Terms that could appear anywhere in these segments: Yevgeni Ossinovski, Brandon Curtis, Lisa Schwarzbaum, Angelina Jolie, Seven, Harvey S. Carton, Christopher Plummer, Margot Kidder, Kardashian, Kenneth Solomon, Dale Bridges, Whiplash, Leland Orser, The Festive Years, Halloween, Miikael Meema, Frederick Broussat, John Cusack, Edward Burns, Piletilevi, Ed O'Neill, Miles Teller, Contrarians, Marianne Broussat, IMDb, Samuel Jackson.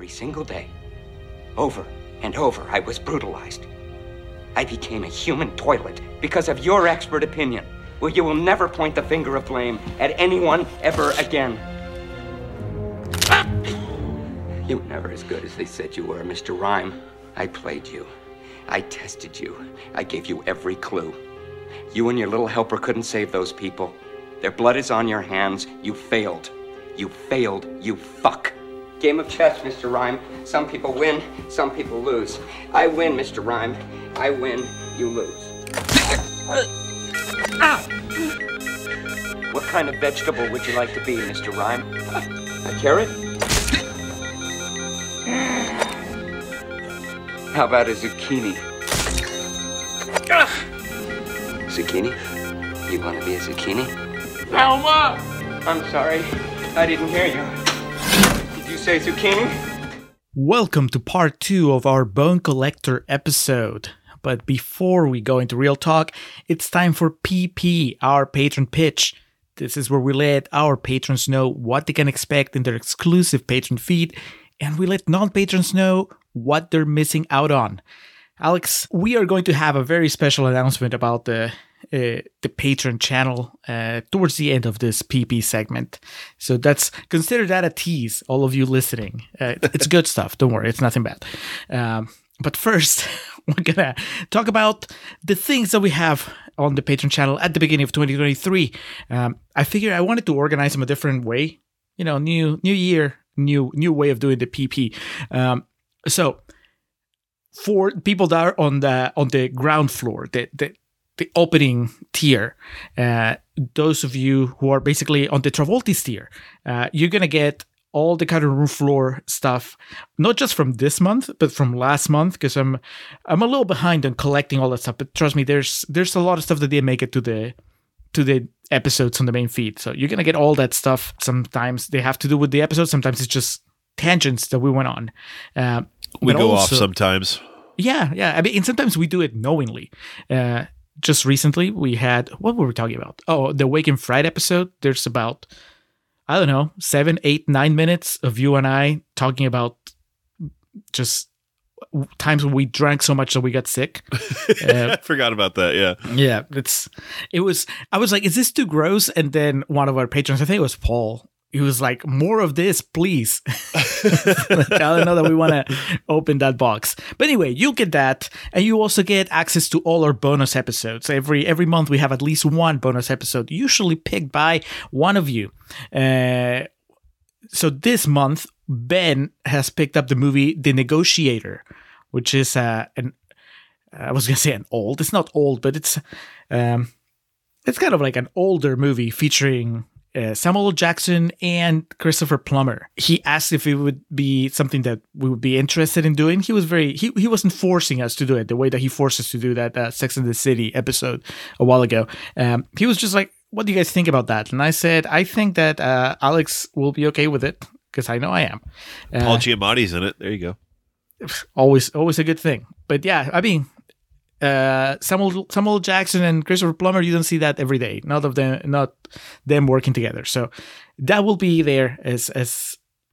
every single day. Over and over, I was brutalized. I became a human toilet because of your expert opinion, where you will never point the finger of blame at anyone ever again. You were never as good as they said you were, Mr. Rhyme. I played you. I tested you. I gave you every clue. You and your little helper couldn't save those people. Their blood is on your hands. You failed. You failed, you fuck. Game of chess, Mr. Rhyme. Some people win, some people lose. I win, Mr. Rhyme. I win, you lose. What kind of vegetable would you like to be, Mr. Rhyme? A carrot? How about a zucchini? Zucchini? You want to be a zucchini? Alma! I'm sorry. I didn't hear you. Did you say zucchini? Welcome to part 2 of our Bone Collector episode. But before we go into real talk, it's time for PP, our patron pitch. This is where we let our patrons know what they can expect in their exclusive patron feed, and we let non-patrons know what they're missing out on. Alex, we are going to have a very special announcement about the Patreon channel towards the end of this PP segment. So that's consider that a tease, all of you listening. It's good stuff. Don't worry. It's nothing bad. But first, we're going to talk about the things that we have on the Patreon channel at the beginning of 2023. I figured I wanted to organize them a different way. You know, new year, new way of doing the PP. So for people that are on the ground floor, the opening tier, those of you who are basically on the Travolti's tier, you're going to get all the kind of room floor stuff, not just from this month, but from last month, because I'm a little behind on collecting all that stuff. But trust me, there's a lot of stuff that didn't make it to the episodes on the main feed. So you're going to get all that stuff. Sometimes they have to do with the episode. Sometimes it's just tangents that we went on. We go also off sometimes. Yeah. I mean, and sometimes we do it knowingly. Just recently, we had, what were we talking about? Oh, the Wake and Fright episode. There's about, I don't know, 7, 8, 9 minutes of you and I talking about just times when we drank so much that we got sick. I forgot about that, yeah. Yeah, I was like, is this too gross? And then one of our patrons, I think it was Paul, he was like, more of this, please. Like, I don't know that we want to open that box. But anyway, you get that. And you also get access to all our bonus episodes. Every month we have at least one bonus episode, usually picked by one of you. So this month, Ben has picked up the movie The Negotiator, which is I was going to say an old. It's not old, but it's kind of like an older movie featuring Samuel Jackson and Christopher Plummer. He asked if it would be something that we would be interested in doing. He was he wasn't forcing us to do it the way that he forced us to do that Sex and the City episode a while ago. He was just like, what do you guys think about that? And I said, I think that Alex will be okay with it because I know I am. Paul Giamatti's in it. There you go. Always a good thing. But yeah, I mean, Samuel Jackson and Christopher Plummer, you don't see that every day. Not them working together. So that will be there as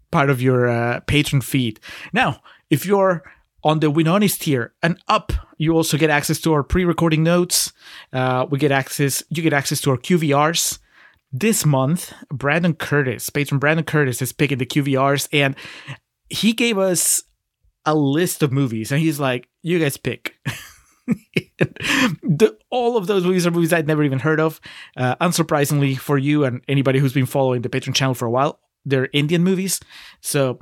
part of your patron feed. Now, if you're on the Winonis tier and up, you also get access to our pre-recording notes. You get access to our QVRs. This month, patron Brandon Curtis is picking the QVRs, and he gave us a list of movies, and he's like, you guys pick. All of those movies are movies I'd never even heard of. Unsurprisingly for you and anybody who's been following the Patreon channel for a while, they're Indian movies. So,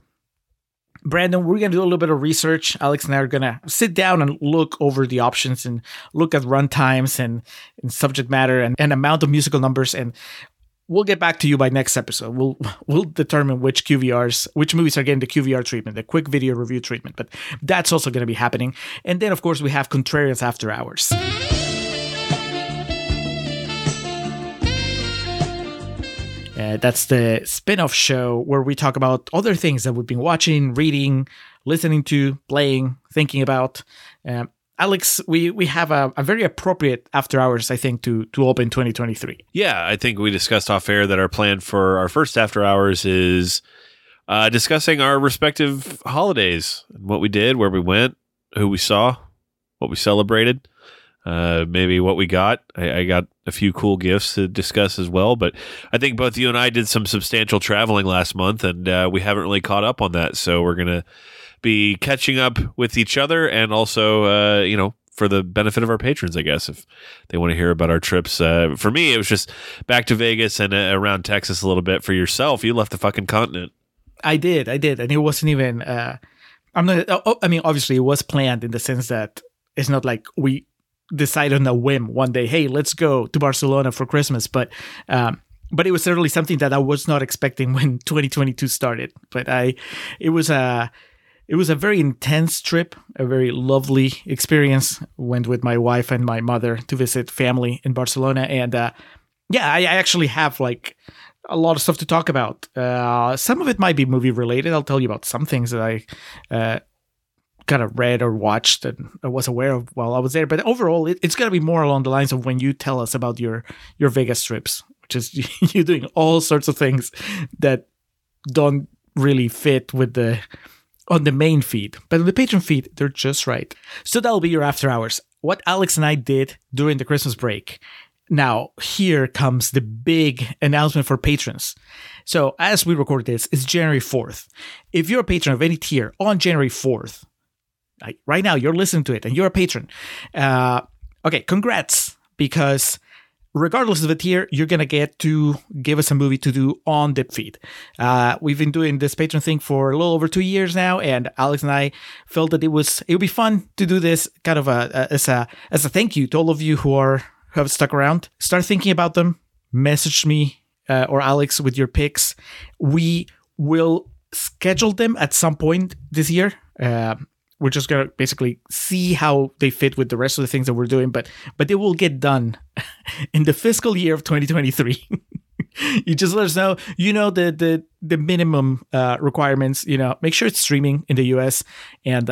Brandon, we're going to do a little bit of research. Alex and I are going to sit down and look over the options and look at run times and subject matter and amount of musical numbers. And we'll get back to you by next episode. We'll determine which movies are getting the QVR treatment, the quick video review treatment. But that's also going to be happening. And then, of course, we have Contrarians After Hours. That's the spin-off show where we talk about other things that we've been watching, reading, listening to, playing, thinking about. Alex, we have a very appropriate after hours, I think, to open 2023. Yeah, I think we discussed off air that our plan for our first after hours is discussing our respective holidays and what we did, where we went, who we saw, what we celebrated, maybe what we got. I got a few cool gifts to discuss as well, but I think both you and I did some substantial traveling last month, and we haven't really caught up on that, so we're going to be catching up with each other, and also, you know, for the benefit of our patrons, I guess, if they want to hear about our trips. For me, it was just back to Vegas and around Texas a little bit. For yourself, you left the fucking continent. I did. And it wasn't even, I mean, obviously it was planned in the sense that it's not like we decide on a whim one day, hey, let's go to Barcelona for Christmas. But it was certainly something that I was not expecting when 2022 started, but it was a very intense trip, a very lovely experience. Went with my wife and my mother to visit family in Barcelona. And I actually have like a lot of stuff to talk about. Some of it might be movie related. I'll tell you about some things that I kind of read or watched and I was aware of while I was there. But overall, it's going to be more along the lines of when you tell us about your Vegas trips, which is you doing all sorts of things that don't really fit with the... on the main feed, but on the Patreon feed, they're just right. So that'll be your after hours. What Alex and I did during the Christmas break. Now, here comes the big announcement for patrons. So as we record this, it's January 4th. If you're a patron of any tier on January 4th, right now you're listening to it and you're a patron. Okay, congrats, because regardless of the tier, you're going to get to give us a movie to do on the feed. We've been doing this Patreon thing for a little over 2 years now, and Alex and I felt that it would be fun to do this kind of as a thank you to all of you who have stuck around. Start thinking about them. Message me or Alex with your picks. We will schedule them at some point this year. We're just going to basically see how they fit with the rest of the things that we're doing, but they will get done in the fiscal year of 2023. You just let us know, the minimum requirements, make sure it's streaming in the US and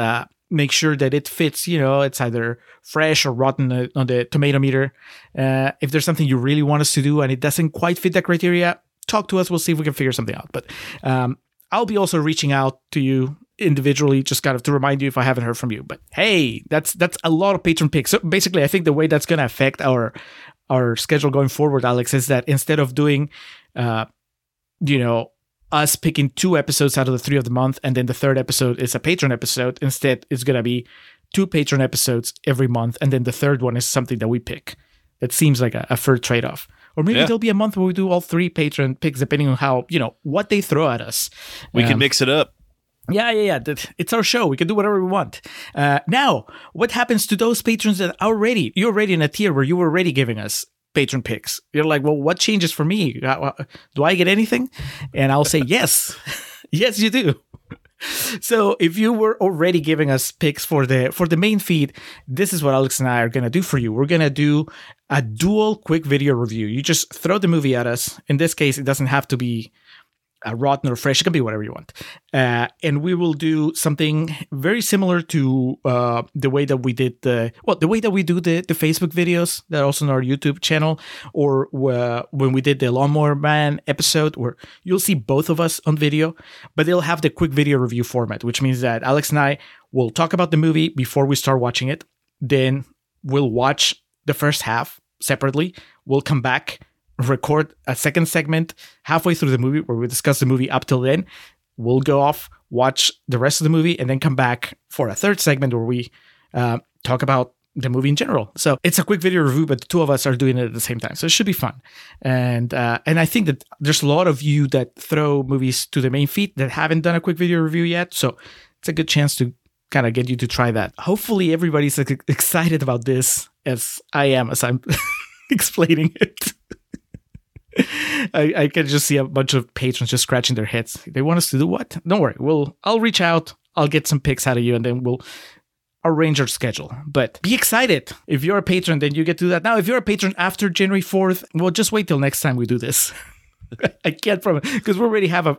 make sure that it fits, it's either fresh or rotten on the tomato meter. If there's something you really want us to do and it doesn't quite fit that criteria, talk to us. We'll see if we can figure something out. But I'll be also reaching out to you individually, just kind of to remind you if I haven't heard from you. But hey, that's a lot of patron picks. So basically, I think the way that's going to affect our schedule going forward, Alex, is that instead of doing, us picking 2 episodes out of the 3 of the month, and then the 3rd episode is a patron episode, instead it's going to be 2 patron episodes every month, and then the 3rd one is something that we pick. That seems like a fair trade-off. Or maybe there'll be a month where we do all 3 patron picks, depending on how, what they throw at us. We can mix it up. Yeah. It's our show. We can do whatever we want. Now, what happens to those patrons that you're already in a tier where you were already giving us patron picks? You're like, well, what changes for me? Do I get anything? And I'll say, yes. Yes, you do. So if you were already giving us picks for the main feed, this is what Alex and I are going to do for you. We're going to do a dual quick video review. You just throw the movie at us. In this case, it doesn't have to be rotten or fresh. It can be whatever you want. And we will do something very similar to the way that we did the Facebook videos that are also on our YouTube channel, or when we did the Lawnmower Man episode, where you'll see both of us on video, but they'll have the quick video review format, which means that Alex and I will talk about the movie before we start watching it. Then we'll watch the first half separately. We'll come back, record a second segment halfway through the movie where we discuss the movie up till then. We'll go off, watch the rest of the movie, and then come back for a third segment where we talk about the movie in general. So it's a quick video review, but the two of us are doing it at the same time. So it should be fun. And I think that there's a lot of you that throw movies to the main feed that haven't done a quick video review yet. So it's a good chance to kind of get you to try that. Hopefully everybody's excited about this as I'm explaining it. I can just see a bunch of patrons just scratching their heads. They want us to do what? Don't worry. I'll reach out. I'll get some picks out of you, and then we'll arrange our schedule. But be excited. If you're a patron, then you get to do that. Now, if you're a patron after January 4th, well, just wait till next time we do this. I can't promise, because we already have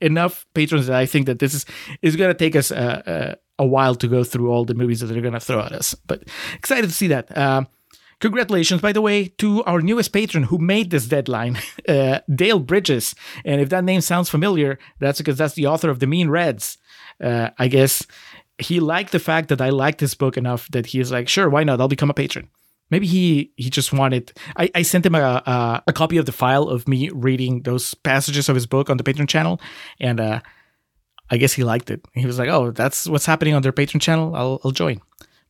enough patrons that I think that this is going to take us a while to go through all the movies that they're going to throw at us. But excited to see that. Congratulations, by the way, to our newest patron who made this deadline, Dale Bridges. And if that name sounds familiar, that's because that's the author of The Mean Reds. I guess he liked the fact that I liked this book enough that he's like, sure, why not? I'll become a patron. Maybe he just wanted... I sent him a copy of the file of me reading those passages of his book on the Patreon channel, and I guess he liked it. He was like, oh, that's what's happening on their Patreon channel. I'll join.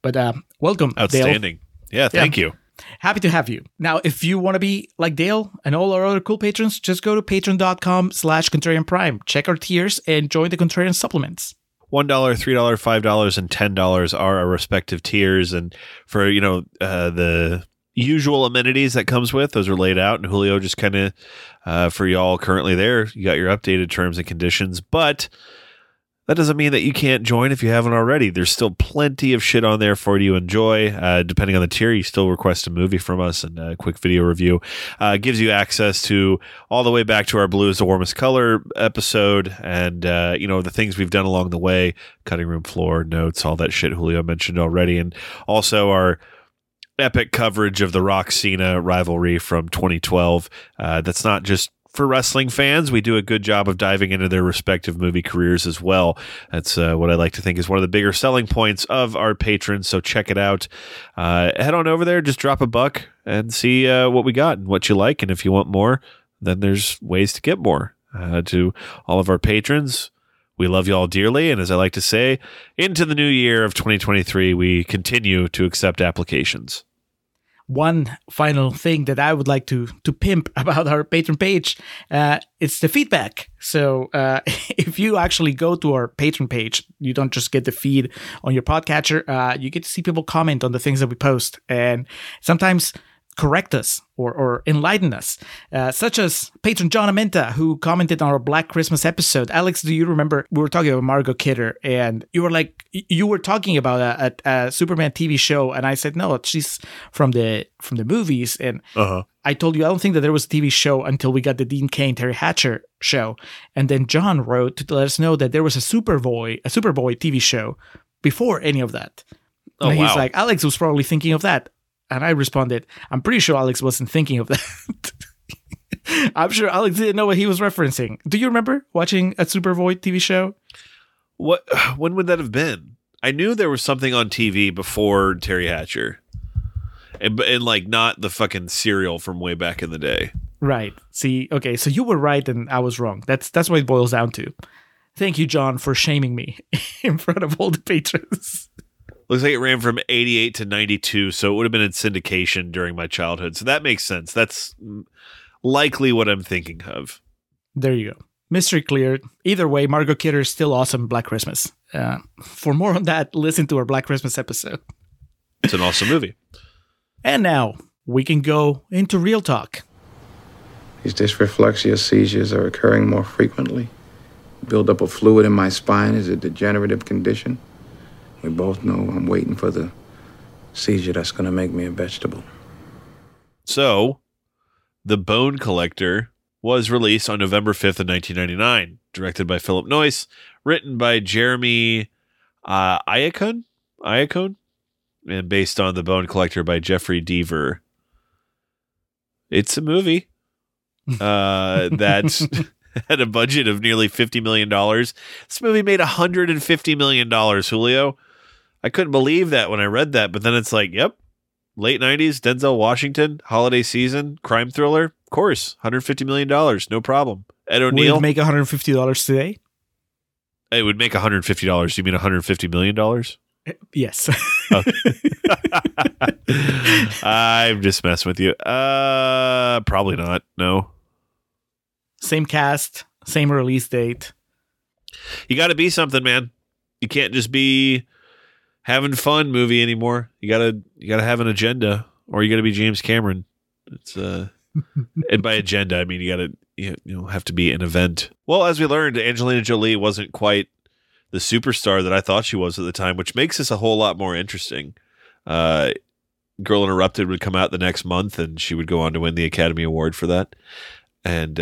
But welcome, outstanding, Dale. Yeah, thank you. Happy to have you. Now, if you want to be like Dale and all our other cool patrons, just go to patreon.com/Contrarian Prime. Check our tiers and join the Contrarian supplements. $1, $3, $5, and $10 are our respective tiers. And for, you know, the usual amenities that comes with, those are laid out. And Julio just kind of, for y'all currently there, you got your updated terms and conditions. But that doesn't mean that you can't join if you haven't already. There's still plenty of shit on there for you to enjoy. Depending on the tier, you still request a movie from us and a quick video review. Gives you access to all the way back to our Blue is the Warmest Color episode and, you know, the things we've done along the way. Cutting Room Floor, notes, all that shit Julio mentioned already. And also our epic coverage of the Rock-Cena rivalry from 2012. That's not just for wrestling fans. We do a good job of diving into their respective movie careers as well. That's what I like to think is one of the bigger selling points of our patrons. So check it out. Head on over there, just drop $1 and see what we got and what you like. And if you want more, then there's ways to get more. To all of our patrons, we love you all dearly. And as I like to say, into the new year of 2023, we continue to accept applications. One final thing that I would like to pimp about our Patreon page, it's the feedback. So if you actually go to our Patreon page, you don't just get the feed on your podcatcher. You get to see people comment on the things that we post and sometimes correct us or enlighten us, such as patron John Amenta, who commented on our Black Christmas episode. Alex, do you remember we were talking about Margot Kidder and you were like, you were talking about a Superman TV show, and I said, no, she's from the movies, and I told you I don't think that there was a TV show until we got the Dean Cain Terry Hatcher show, and then John wrote to let us know that there was a Superboy TV show before any of that. And he's like, Alex was probably thinking of that. And I responded, I'm pretty sure Alex wasn't thinking of that. I'm sure Alex didn't know what he was referencing. Do you remember watching a Superboy TV show? When would that have been? I knew there was something on TV before Terry Hatcher. And like not the fucking serial from way back in the day. Right. See, okay, so you were right and I was wrong. That's what it boils down to. Thank you, John, for shaming me in front of all the patrons. Looks like it ran from 88 to 92, so it would have been in syndication during my childhood. So that makes sense. That's likely what I'm thinking of. There you go. Mystery cleared. Either way, Margot Kidder is still awesome. Black Christmas. For more on that, listen to our Black Christmas episode. It's an awesome movie. And now we can go into real talk. These dysreflexia seizures are occurring more frequently. Buildup of fluid in my spine is a degenerative condition. We both know I'm waiting for the seizure that's going to make me a vegetable. So, The Bone Collector was released on November 5th of 1999, directed by Phillip Noyce, written by Jeremy Iacone, and based on The Bone Collector by Jeffrey Deaver. It's a movie that had a budget of nearly $50 million. This movie made $150 million, Julio. I couldn't believe that when I read that, but then it's like, yep, late 90s, Denzel Washington, holiday season, crime thriller, of course, $150 million, no problem. Ed O'Neill. Would it make $150 today? It would make $150. You mean $150 million? Yes. Oh. I'm just messing with you. Probably not, no. Same cast, same release date. You got to be something, man. You can't just be having fun movie anymore. You gotta have an agenda, or you gotta be James Cameron. It's and by agenda I mean you have to be an event. Well, as we learned, Angelina Jolie wasn't quite the superstar that I thought she was at the time, which makes this a whole lot more interesting. Girl Interrupted would come out the next month, and she would go on to win the Academy Award for that. And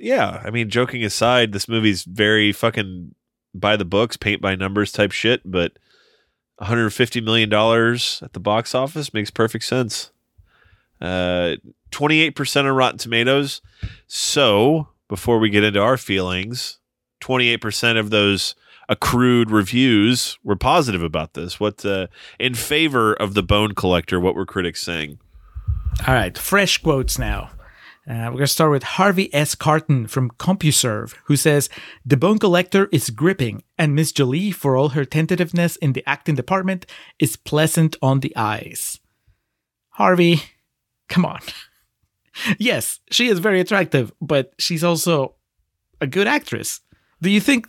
yeah, I mean, joking aside, this movie's very fucking by the books, paint by numbers type shit, but $150 million at the box office makes perfect sense. 28% of Rotten Tomatoes. So before we get into our feelings, 28% of those accrued reviews were positive about this. What in favor of The Bone Collector? What were critics saying? All right, fresh quotes now. We're going to start with Harvey S. Carton from CompuServe, who says, "The Bone Collector is gripping, and Miss Jolie, for all her tentativeness in the acting department, is pleasant on the eyes." Harvey, come on. Yes, she is very attractive, but she's also a good actress. Do you think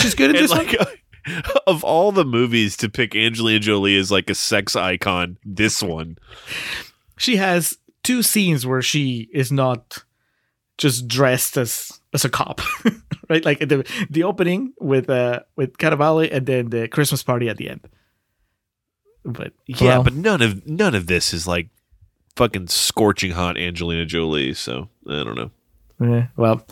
she's good at this one? Of all the movies to pick Angelina Jolie as like a sex icon, this one. She has two scenes where she is not just dressed as a cop, right? Like the opening with Cannavale, and then the Christmas party at the end. But yeah, well, but none of this is like fucking scorching hot Angelina Jolie. So I don't know. Yeah, well,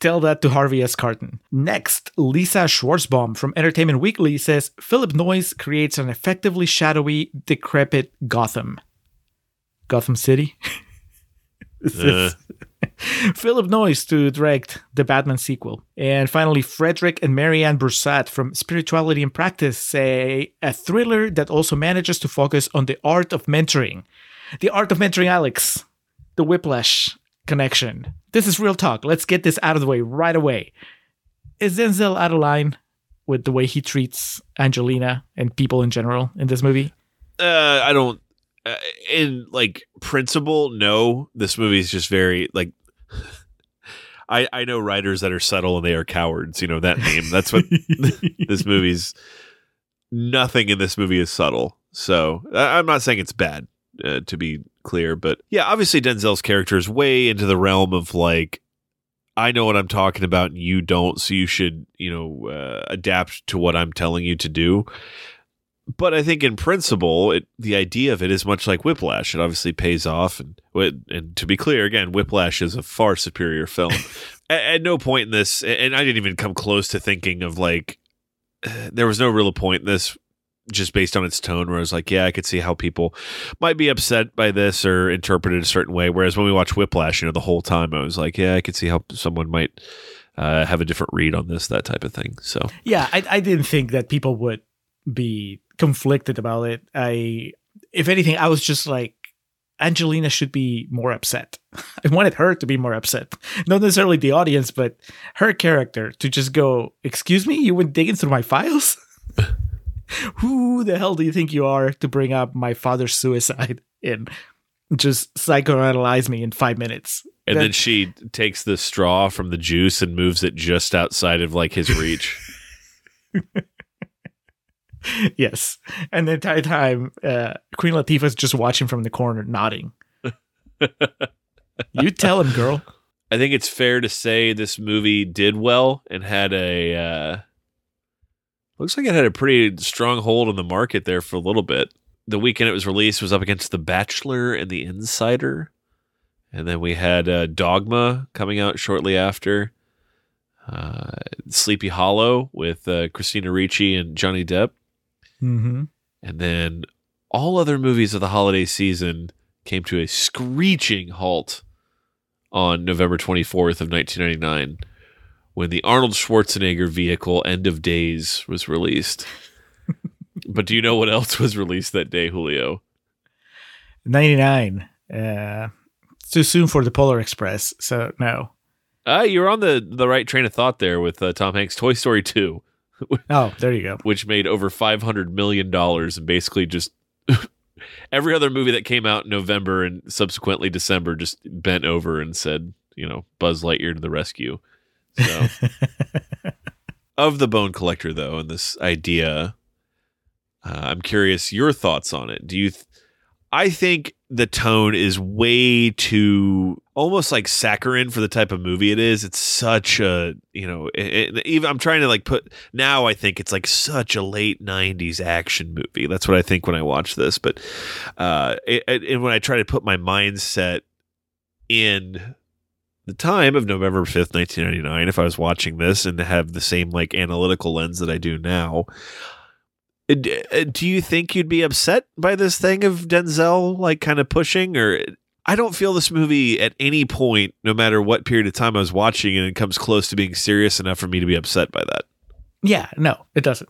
tell that to Harvey S. Carton. Next, Lisa Schwarzbaum from Entertainment Weekly says, "Phillip Noyce creates an effectively shadowy, decrepit Gotham." Gotham City? Phillip Noyce to direct the Batman sequel. And finally, Frederick and Marianne Broussat from Spirituality and Practice say, "A thriller that also manages to focus on the art of mentoring." The art of mentoring, Alex. The Whiplash connection. This is real talk. Let's get this out of the way right away. Is Denzel out of line with the way he treats Angelina and people in general in this movie? I don't. In like principle, no. This movie is just very like. I know writers that are subtle and they are cowards. You know that name. That's what this movie's. Nothing in this movie is subtle. So I'm not saying it's bad. To be clear, but yeah, obviously Denzel's character is way into the realm of like, I know what I'm talking about and you don't, so you should, adapt to what I'm telling you to do. But I think in principle, the idea of it is much like Whiplash. It obviously pays off. And to be clear, again, Whiplash is a far superior film. At no point in this, and I didn't even come close to thinking of like, there was no real point in this just based on its tone where I was like, yeah, I could see how people might be upset by this or interpret it a certain way. Whereas when we watch Whiplash, the whole time I was like, yeah, I could see how someone might have a different read on this, that type of thing. So yeah, I didn't think that people would be conflicted about it. If anything, I was just like, Angelina should be more upset. I wanted her to be more upset. Not necessarily the audience, but her character to just go, "Excuse me, you went digging through my files? Who the hell do you think you are to bring up my father's suicide and just psychoanalyze me in 5 minutes?" And then she takes the straw from the juice and moves it just outside of like his reach. Yes. And the entire time, Queen Latifah's just watching from the corner, nodding. You tell him, girl. I think it's fair to say this movie did well and had a... looks like it had a pretty strong hold on the market there for a little bit. The weekend it was released was up against The Bachelor and The Insider. And then we had Dogma coming out shortly after. Sleepy Hollow with Christina Ricci and Johnny Depp. Mm-hmm. And then all other movies of the holiday season came to a screeching halt on November 24th of 1999. When the Arnold Schwarzenegger vehicle End of Days was released. But do you know what else was released that day, Julio? 99. It's too soon for the Polar Express, so no. You're on the right train of thought there with Tom Hanks' Toy Story 2. Oh, there you go. Which made over $500 million and basically just... every other movie that came out in November and subsequently December just bent over and said, Buzz Lightyear to the rescue. So, of The Bone Collector, though, and this idea, I'm curious your thoughts on it. I think the tone is way too almost like saccharine for the type of movie it is. It's such a even I'm trying to like put now. I think it's like such a late '90s action movie. That's what I think when I watch this. But and when I try to put my mindset in the time of November 5th, 1999, if I was watching this and to have the same like analytical lens that I do now, Do you think you'd be upset by this thing of Denzel like kind of pushing? Or I don't feel this movie at any point, no matter what period of time I was watching, and it comes close to being serious enough for me to be upset by that. Yeah, no, it doesn't.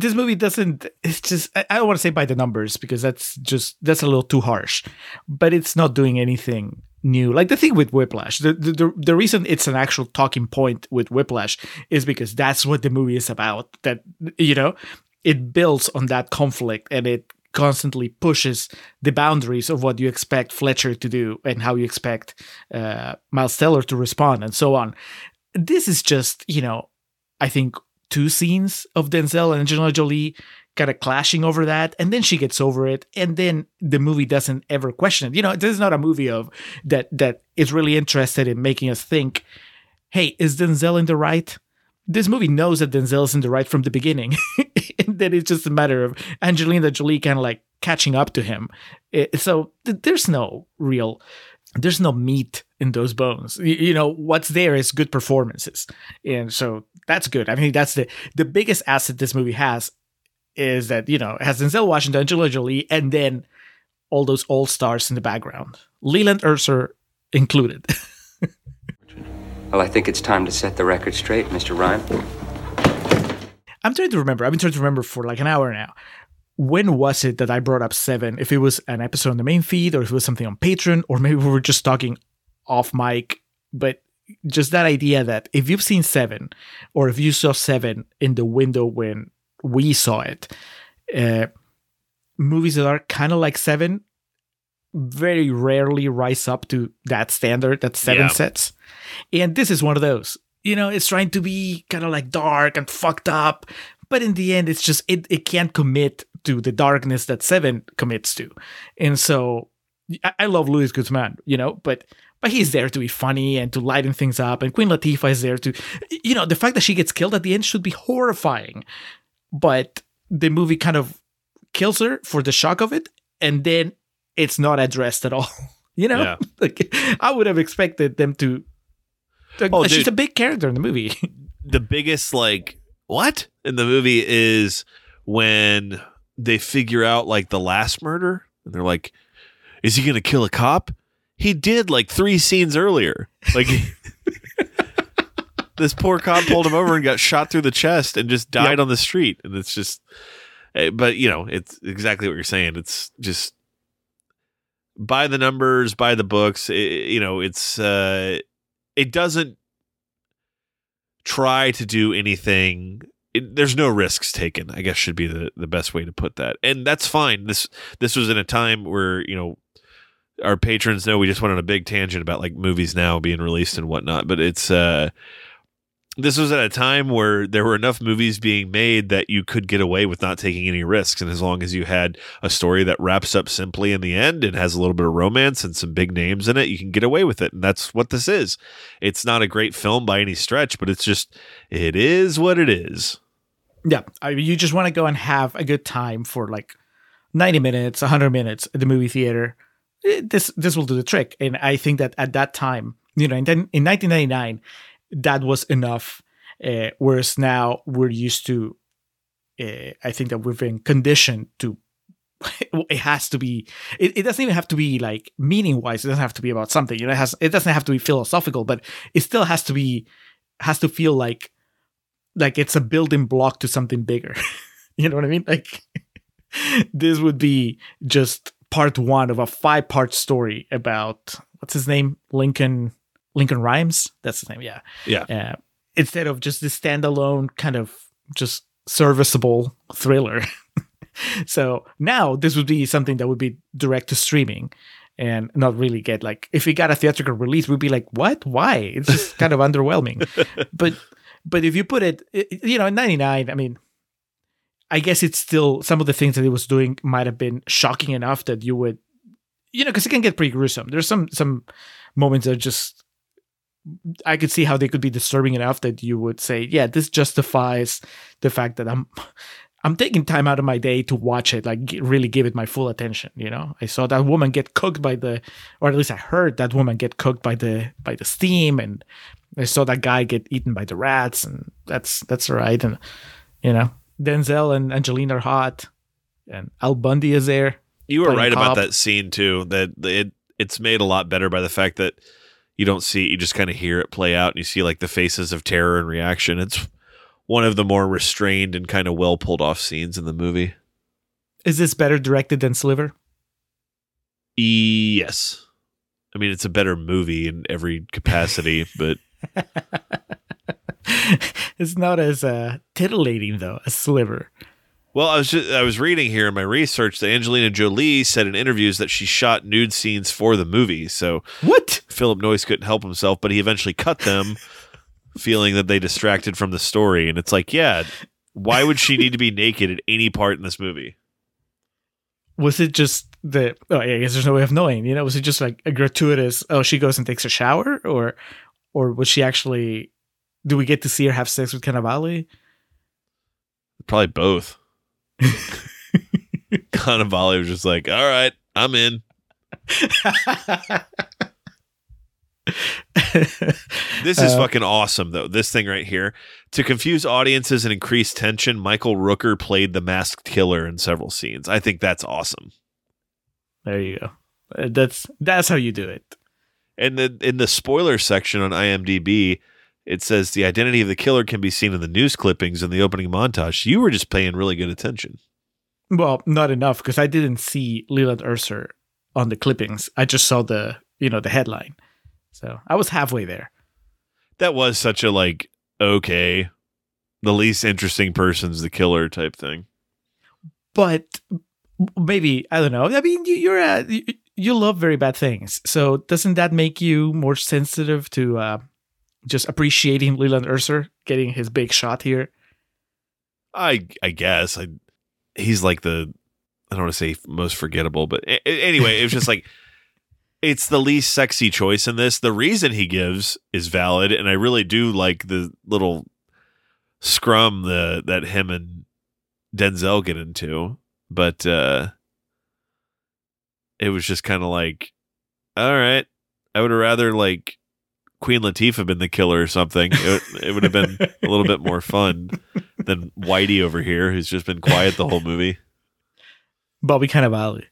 This movie doesn't. It's just, I don't want to say by the numbers because that's a little too harsh, but it's not doing anything new. Like the thing with Whiplash, the reason it's an actual talking point with Whiplash is because that's what the movie is about. That, you know, it builds on that conflict and it constantly pushes the boundaries of what you expect Fletcher to do and how you expect Miles Teller to respond and so on. This is just, you know, I think 2 scenes of Denzel and Angelina Jolie kind of clashing over that, and then she gets over it, and then the movie doesn't ever question it. You know, this is not a movie of that is really interested in making us think, hey, is Denzel in the right? This movie knows that Denzel's in the right from the beginning, and then it's just a matter of Angelina Jolie kind of like catching up to him. So there's no meat in those bones. You know, what's there is good performances. And so that's good. I mean, that's the biggest asset this movie has is that, you know, it has Denzel Washington, Angelina Jolie, and then all those all-stars in the background, Leland Orser included. Well, I think it's time to set the record straight, Mr. Ryan. I'm trying to remember. I've been trying to remember for like an hour now. When was it that I brought up Seven? If it was an episode on the main feed, or if it was something on Patreon, or maybe we were just talking off mic, but just that idea that if you've seen Seven, or if you saw Seven in the window when we saw it, movies that are kind of like Seven very rarely rise up to that standard that Seven sets. And this is one of those. You know, it's trying to be kind of like dark and fucked up, but in the end, it's just it can't commit to the darkness that Seven commits to. And so I love Luis Guzman, you know, but he's there to be funny and to lighten things up. And Queen Latifah is there to, you know, the fact that she gets killed at the end should be horrifying. But the movie kind of kills her for the shock of it. And then it's not addressed at all. You know, like, I would have expected them to. She's a big character in the movie. The biggest like what in the movie is when they figure out like the last murder and they're like, is he going to kill a cop? He did like 3 scenes earlier. Like this poor cop pulled him over and got shot through the chest and just died on the street. And it's just, but you know, it's exactly what you're saying. It's just by the numbers, by the books, you know, it's, it doesn't try to do anything. There's no risks taken, I guess, should be the best way to put that. And that's fine. This was in a time where, you know, our patrons know we just went on a big tangent about like movies now being released and whatnot. But it's this was at a time where there were enough movies being made that you could get away with not taking any risks. And as long as you had a story that wraps up simply in the end and has a little bit of romance and some big names in it, you can get away with it. And that's what this is. It's not a great film by any stretch, but it's just, it is what it is. Yeah. You just want to go and have a good time for like 90 minutes, 100 minutes at the movie theater. This will do the trick. And I think that at that time, you know, and then in 1999, that was enough. Whereas now we're used to, I think that we've been conditioned to, it has to be, it doesn't even have to be like meaning wise. It doesn't have to be about something, you know, it doesn't have to be philosophical, but it still has to feel like it's a building block to something bigger. You know what I mean? Like this would be just part one of a 5-part story about what's his name? Lincoln Rhymes, that's his name, yeah. Instead of just this standalone kind of just serviceable thriller. So now this would be something that would be direct to streaming and not really get like, if we got a theatrical release, we'd be like, what? Why? It's just kind of underwhelming. But if you put it, you know, in 99, I mean, I guess it's still, some of the things that it was doing might have been shocking enough that you would, you know, because it can get pretty gruesome. There's some moments that are just, I could see how they could be disturbing enough that you would say, yeah, this justifies the fact that I'm taking time out of my day to watch it, like really give it my full attention. You know, I saw that woman get cooked or at least I heard that woman get cooked by the steam. And I saw that guy get eaten by the rats, and that's all right. And, You know, Denzel and Angelina are hot, and Al Bundy is there. You were right about that scene too. That it's made a lot better by the fact that you don't see, you just kind of hear it play out, and you see like the faces of terror and reaction. It's one of the more restrained and kind of well pulled off scenes in the movie. Is this better directed than Sliver? Yes. I mean, it's a better movie in every capacity, but it's not as titillating though as Sliver. Well, I was reading here in my research that Angelina Jolie said in interviews that she shot nude scenes for the movie. So what? Phillip Noyce couldn't help himself, but he eventually cut them, feeling that they distracted from the story. And it's like, yeah, why would she need to be naked at any part in this movie? Was it just I guess there's no way of knowing, you know, was it just like a gratuitous, oh, she goes and takes a shower, or was she actually, do we get to see her have sex with Cannavale? Probably both. Cannavale was just like, all right, I'm in. This is fucking awesome though, this thing right here. To confuse audiences and increase tension, Michael Rooker played the masked killer in several scenes. I think that's awesome. There you go. That's how you do it. And in the spoiler section on IMDb, it says the identity of the killer can be seen in the news clippings in the opening montage. You were just paying really good attention. Well, not enough, because I didn't see Leland Orser on the clippings. I just saw the headline. So I was halfway there. That was such a like, okay, the least interesting person's the killer type thing. But maybe, I don't know. I mean, you love very bad things. So doesn't that make you more sensitive to... just appreciating Leland Orser getting his big shot here. I guess he's like I don't want to say most forgettable, but anyway, it was just like, it's the least sexy choice in this. The reason he gives is valid. And I really do like the little scrum that him and Denzel get into, but it was just kind of like, all right, I would have rather like Queen Latifah been the killer or something. It would have been a little bit more fun than Whitey over here, who's just been quiet the whole movie. Bobby Cannavale.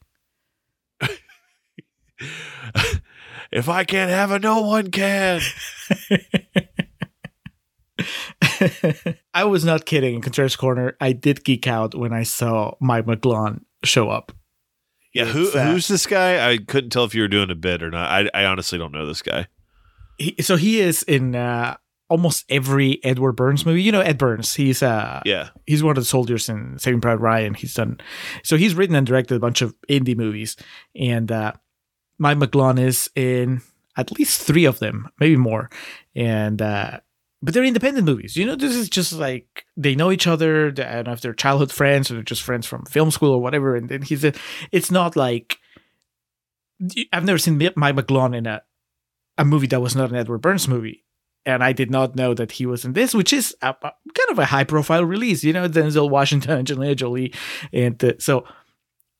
If I can't have it, no one can. I was not kidding. In Contreras Corner, I did geek out when I saw Mike McGlone show up. Yeah, who's this guy? I couldn't tell if you were doing a bit or not. I honestly don't know this guy. He is in almost every Edward Burns movie. You know Ed Burns. He's he's one of the soldiers in Saving Private Ryan. He's written and directed a bunch of indie movies, and Mike McGlone is in at least 3 of them, maybe more. And but they're independent movies. You know, this is just like they know each other. I don't know if they're childhood friends or they're just friends from film school or whatever. And then it's not like I've never seen Mike McGlone in a movie that was not an Edward Burns movie. And I did not know that he was in this, which is kind of a high-profile release, you know, Denzel Washington, Angelina Jolie. And so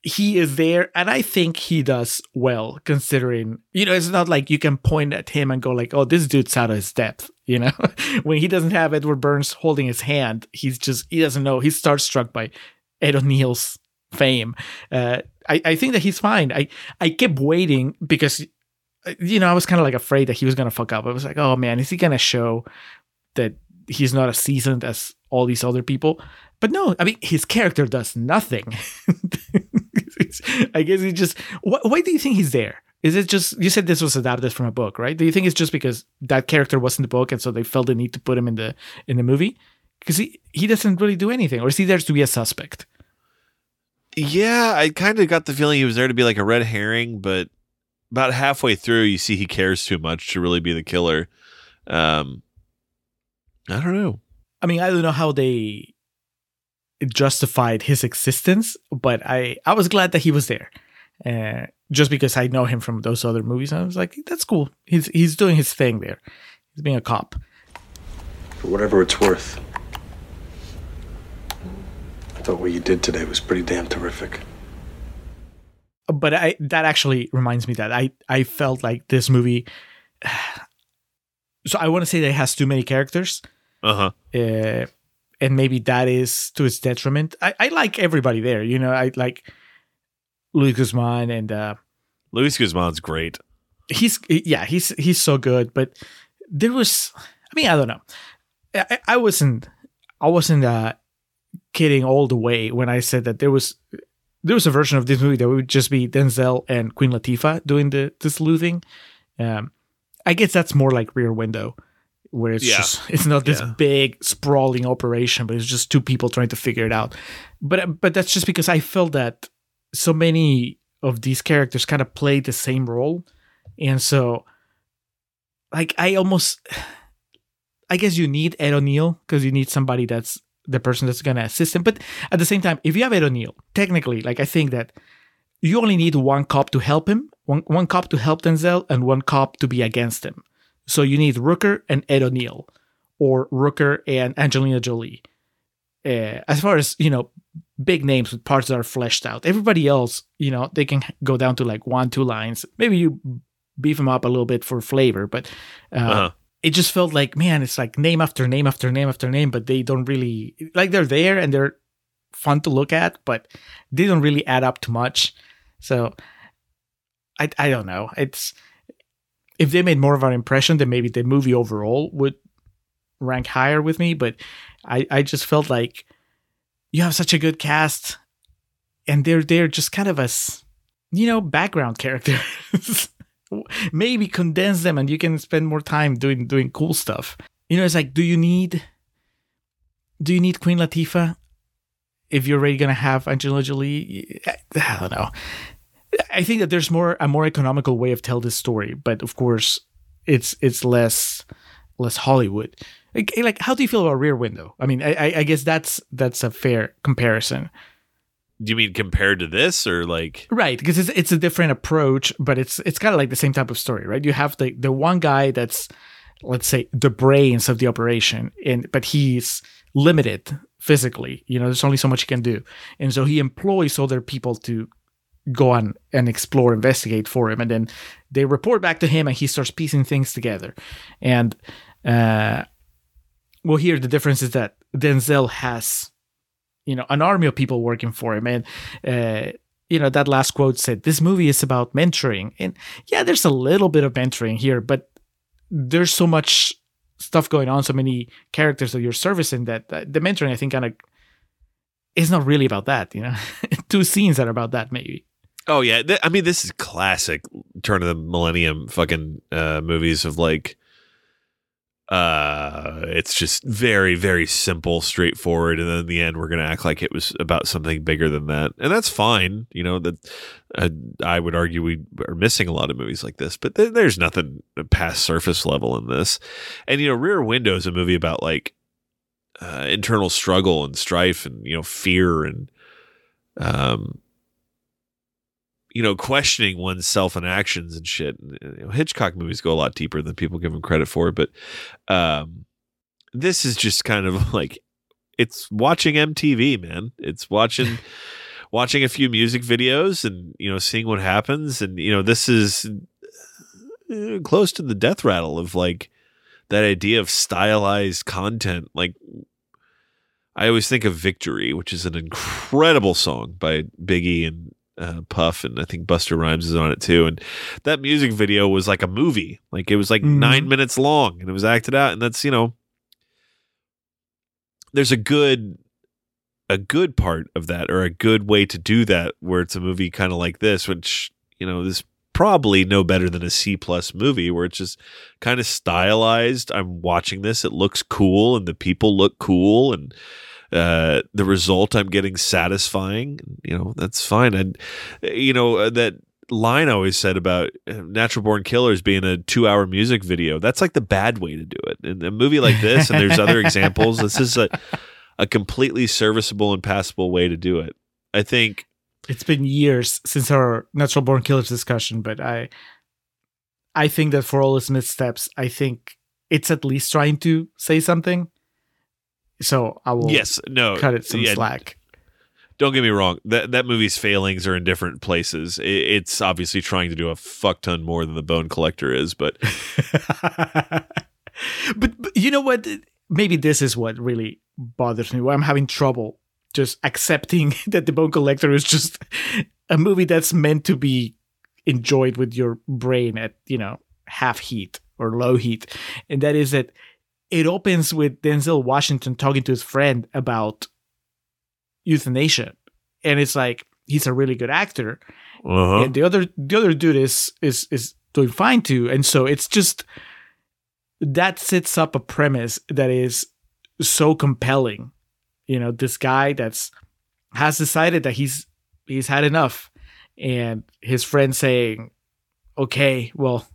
he is there, and I think he does well, considering, you know, it's not like you can point at him and go like, oh, this dude's out of his depth, you know? When he doesn't have Edward Burns holding his hand, he doesn't know. He's starstruck by Ed O'Neill's fame. I think that he's fine. I kept waiting because... you know, I was kind of like afraid that he was going to fuck up. I was like, oh man, is he going to show that he's not as seasoned as all these other people? But no, I mean, his character does nothing. I guess he just, why do you think he's there? Is it just, you said this was adapted from a book, right? Do you think it's just because that character was in the book and so they felt the need to put him in the movie? Because he doesn't really do anything. Or is he there to be a suspect? Yeah, I kind of got the feeling he was there to be like a red herring, but about halfway through, you see he cares too much to really be the killer. I don't know. I mean, I don't know how they justified his existence, but I was glad that he was there. Just because I know him from those other movies. I was like, that's cool. He's doing his thing there. He's being a cop. For whatever it's worth, I thought what you did today was pretty damn terrific. But that actually reminds me that I felt like this movie. So I want to say that it has too many characters. Uh-huh. and maybe that is to its detriment. I like everybody there, you know. I like Luis Guzman, and Luis Guzman's great. He's so good. But there was, I mean, I don't know. I wasn't kidding all the way when I said that there was a version of this movie that would just be Denzel and Queen Latifah doing the sleuthing. I guess that's more like Rear Window, where it's just, it's not this big sprawling operation, but it's just two people trying to figure it out. But that's just because I felt that so many of these characters kind of played the same role, and so like I guess you need Ed O'Neill because you need somebody that's the person that's going to assist him. But at the same time, if you have Ed O'Neill, technically, like I think that you only need one cop to help him, one cop to help Denzel, and one cop to be against him. So you need Rooker and Ed O'Neill, or Rooker and Angelina Jolie. As far as, you know, big names with parts that are fleshed out. Everybody else, you know, they can go down to like 1-2 lines. Maybe you beef them up a little bit for flavor, but it just felt like, man, it's like name after name after name after name, but they don't really, like, they're there and they're fun to look at, but they don't really add up to much. So I don't know. It's, if they made more of an impression, then maybe the movie overall would rank higher with me. But I just felt like you have such a good cast, and they're just kind of as, you know, background characters. Maybe condense them and you can spend more time doing cool stuff. You know, it's like, do you need Queen Latifah if you're already going to have Angelina Jolie? I don't know. I think that there's a more economical way of tell this story, but of course it's less Hollywood. Like, how do you feel about Rear Window? I mean, I guess that's a fair comparison. Do you mean compared to this, or like... Right, because it's a different approach, but it's kind of like the same type of story, right? You have the one guy that's, let's say, the brains of the operation, but he's limited physically. You know, there's only so much he can do. And so he employs other people to go on and explore, investigate for him, and then they report back to him, and he starts piecing things together. And, well, here the difference is that Denzel has... you know, an army of people working for him. And, you know, that last quote said, this movie is about mentoring. And yeah, there's a little bit of mentoring here, but there's so much stuff going on, so many characters that you're servicing that the mentoring, I think, kind of is not really about that, you know? Two scenes that are about that, maybe. Oh, yeah. I mean, this is classic turn of the millennium fucking movies of like, it's just very, very simple, straightforward, and then in the end we're gonna act like it was about something bigger than that, and that's fine. You know, that I would argue we are missing a lot of movies like this, but there's nothing past surface level in this. And, you know, Rear Window is a movie about like internal struggle and strife, and, you know, fear, and you know, questioning oneself and actions and shit. And, you know, Hitchcock movies go a lot deeper than people give them credit for. But this is just kind of like, it's watching MTV, man. It's watching a few music videos and, you know, seeing what happens. And, you know, this is close to the death rattle of like that idea of stylized content. Like, I always think of Victory, which is an incredible song by Biggie and Puff, and I think Buster Rhymes is on it too, and that music video was like a movie. Like, it was like 9 minutes long, and it was acted out, and that's, you know, there's a good part of that, or a good way to do that, where it's a movie kind of like this, which, you know, is probably no better than a C+ movie, where it's just kind of stylized. I'm watching this, it looks cool, and the people look cool, and the result I'm getting satisfying. You know, that's fine. And, you know, that line I always said about Natural Born Killers being a 2-hour music video, that's like the bad way to do it. In a movie like this, and there's other examples, this is a completely serviceable and passable way to do it. I think it's been years since our Natural Born Killers discussion, but I think that for all its missteps, I think it's at least trying to say something. So I will cut it some slack. Don't get me wrong. That movie's failings are in different places. It's obviously trying to do a fuck ton more than The Bone Collector is, but... but you know what? maybe this is what really bothers me, why I'm having trouble just accepting that The Bone Collector is just a movie that's meant to be enjoyed with your brain at, you know, half heat or low heat. And that is that it opens with Denzel Washington talking to his friend about euthanasia. And it's like, he's a really good actor. Uh-huh. And the other dude is doing fine too. And so it's just, that sets up a premise that is so compelling. You know, this guy has decided that he's had enough, and his friend saying, "Okay, well,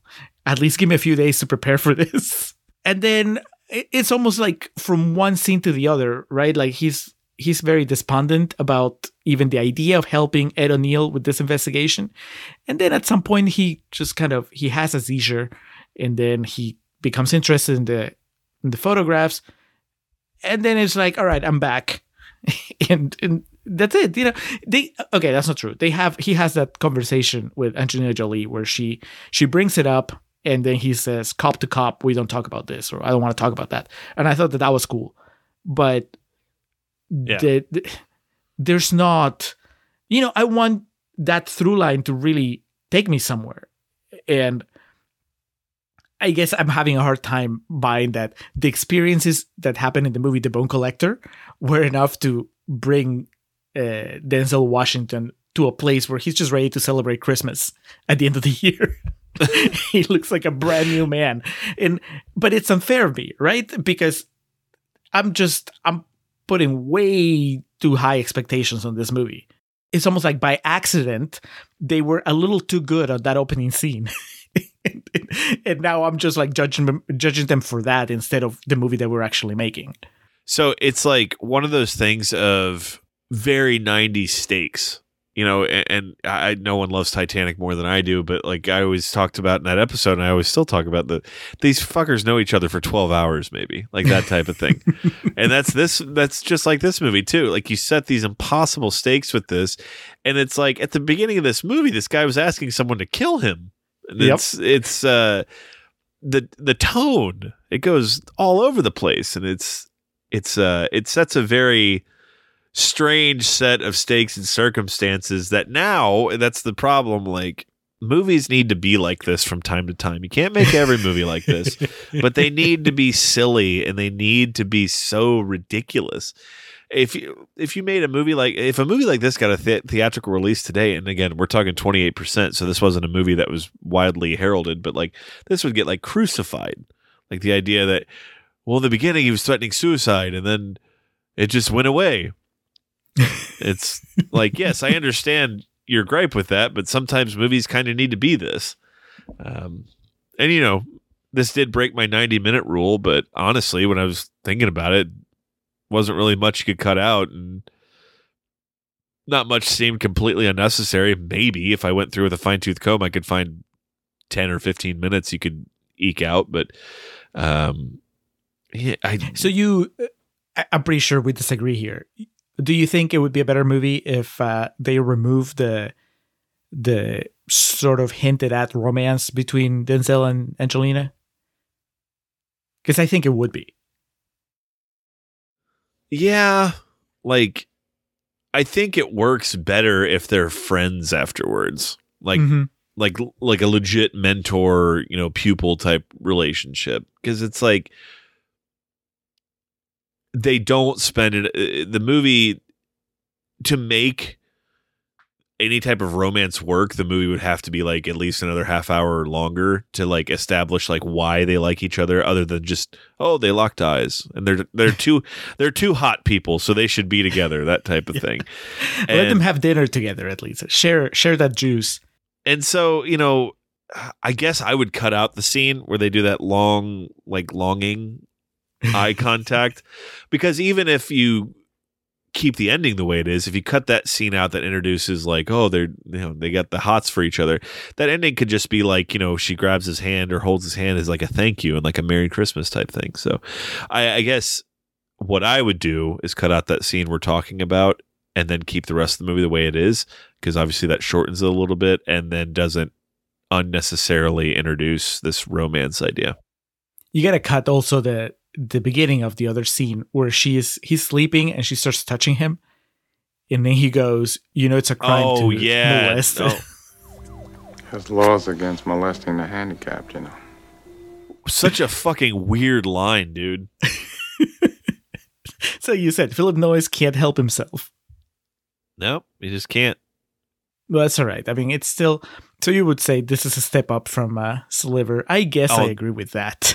at least give me a few days to prepare for this." And then it's almost like from one scene to the other, right? Like he's very despondent about even the idea of helping Ed O'Neill with this investigation, and then at some point he has a seizure, and then he becomes interested in the photographs. And then it's like, all right, I'm back, and that's it. You know, that's not true. He has that conversation with Angelina Jolie where she brings it up, and then he says, "Cop to cop, we don't talk about this," or "I don't want to talk about that." And I thought that was cool, but yeah. There's not, you know, I want that through line to really take me somewhere, and I guess I'm having a hard time buying that the experiences that happen in the movie The Bone Collector were enough to bring Denzel Washington to a place where he's just ready to celebrate Christmas at the end of the year. He looks like a brand new man. But it's unfair of me, right? Because I'm putting way too high expectations on this movie. It's almost like by accident, they were a little too good on that opening scene. And now I'm just like judging them for that instead of the movie that we're actually making. So it's like one of those things of very 90s stakes, you know, and I no one loves Titanic more than I do, but like I always talked about in that episode, and I always still talk about these fuckers know each other for 12 hours maybe, like that type of thing. And that's just like this movie too. Like you set these impossible stakes with this, and it's like at the beginning of this movie, this guy was asking someone to kill him. It's the tone, it goes all over the place, and it sets a very strange set of stakes and circumstances that now that's the problem. Like movies need to be like this from time to time. You can't make every movie like this, but they need to be silly and they need to be so ridiculous. If you made a movie like, if a movie like this got a theatrical release today, and again, we're talking 28%, so this wasn't a movie that was widely heralded, but like this would get like crucified. Like the idea that, well, in the beginning he was threatening suicide and then it just went away. It's like, yes, I understand your gripe with that, but sometimes movies kind of need to be this. And you know, this did break my 90-minute rule, but honestly, when I was thinking about it, wasn't really much you could cut out, and not much seemed completely unnecessary. Maybe if I went through with a fine-tooth comb, I could find 10 or 15 minutes you could eke out. But yeah, I'm pretty sure we disagree here. Do you think it would be a better movie if they removed the sort of hinted at romance between Denzel and Angelina? Because I think it would be. Yeah, like I think it works better if they're friends afterwards, like mm-hmm. like a legit mentor, you know, pupil type relationship. Because it's like they don't spend it. The movie, to make any type of romance work, the movie would have to be like at least another half hour or longer to like establish like why they like each other, other than just, oh, they locked eyes and they're two hot people, so they should be together, that type of thing. And let them have dinner together at least. Share that juice. And so, you know, I guess I would cut out the scene where they do that long, like longing eye contact, because even if you keep the ending the way it is, if you cut that scene out that introduces like, oh, they're, you know, they got the hots for each other, that ending could just be like, you know, she grabs his hand or holds his hand as like a thank you and like a Merry Christmas type thing. So I guess what I would do is cut out that scene we're talking about and then keep the rest of the movie the way it is, because obviously that shortens it a little bit and then doesn't unnecessarily introduce this romance idea. You got to cut also the the beginning of the other scene where he's sleeping and she starts touching him, and then he goes, you know, it's a crime to molest. Oh. There's laws against molesting the handicapped, you know. Such a fucking weird line, dude. So you said Phillip Noyce can't help himself. Nope, he just can't. Well, that's all right. I mean, it's still... So you would say this is a step up from Sliver. I guess I agree with that.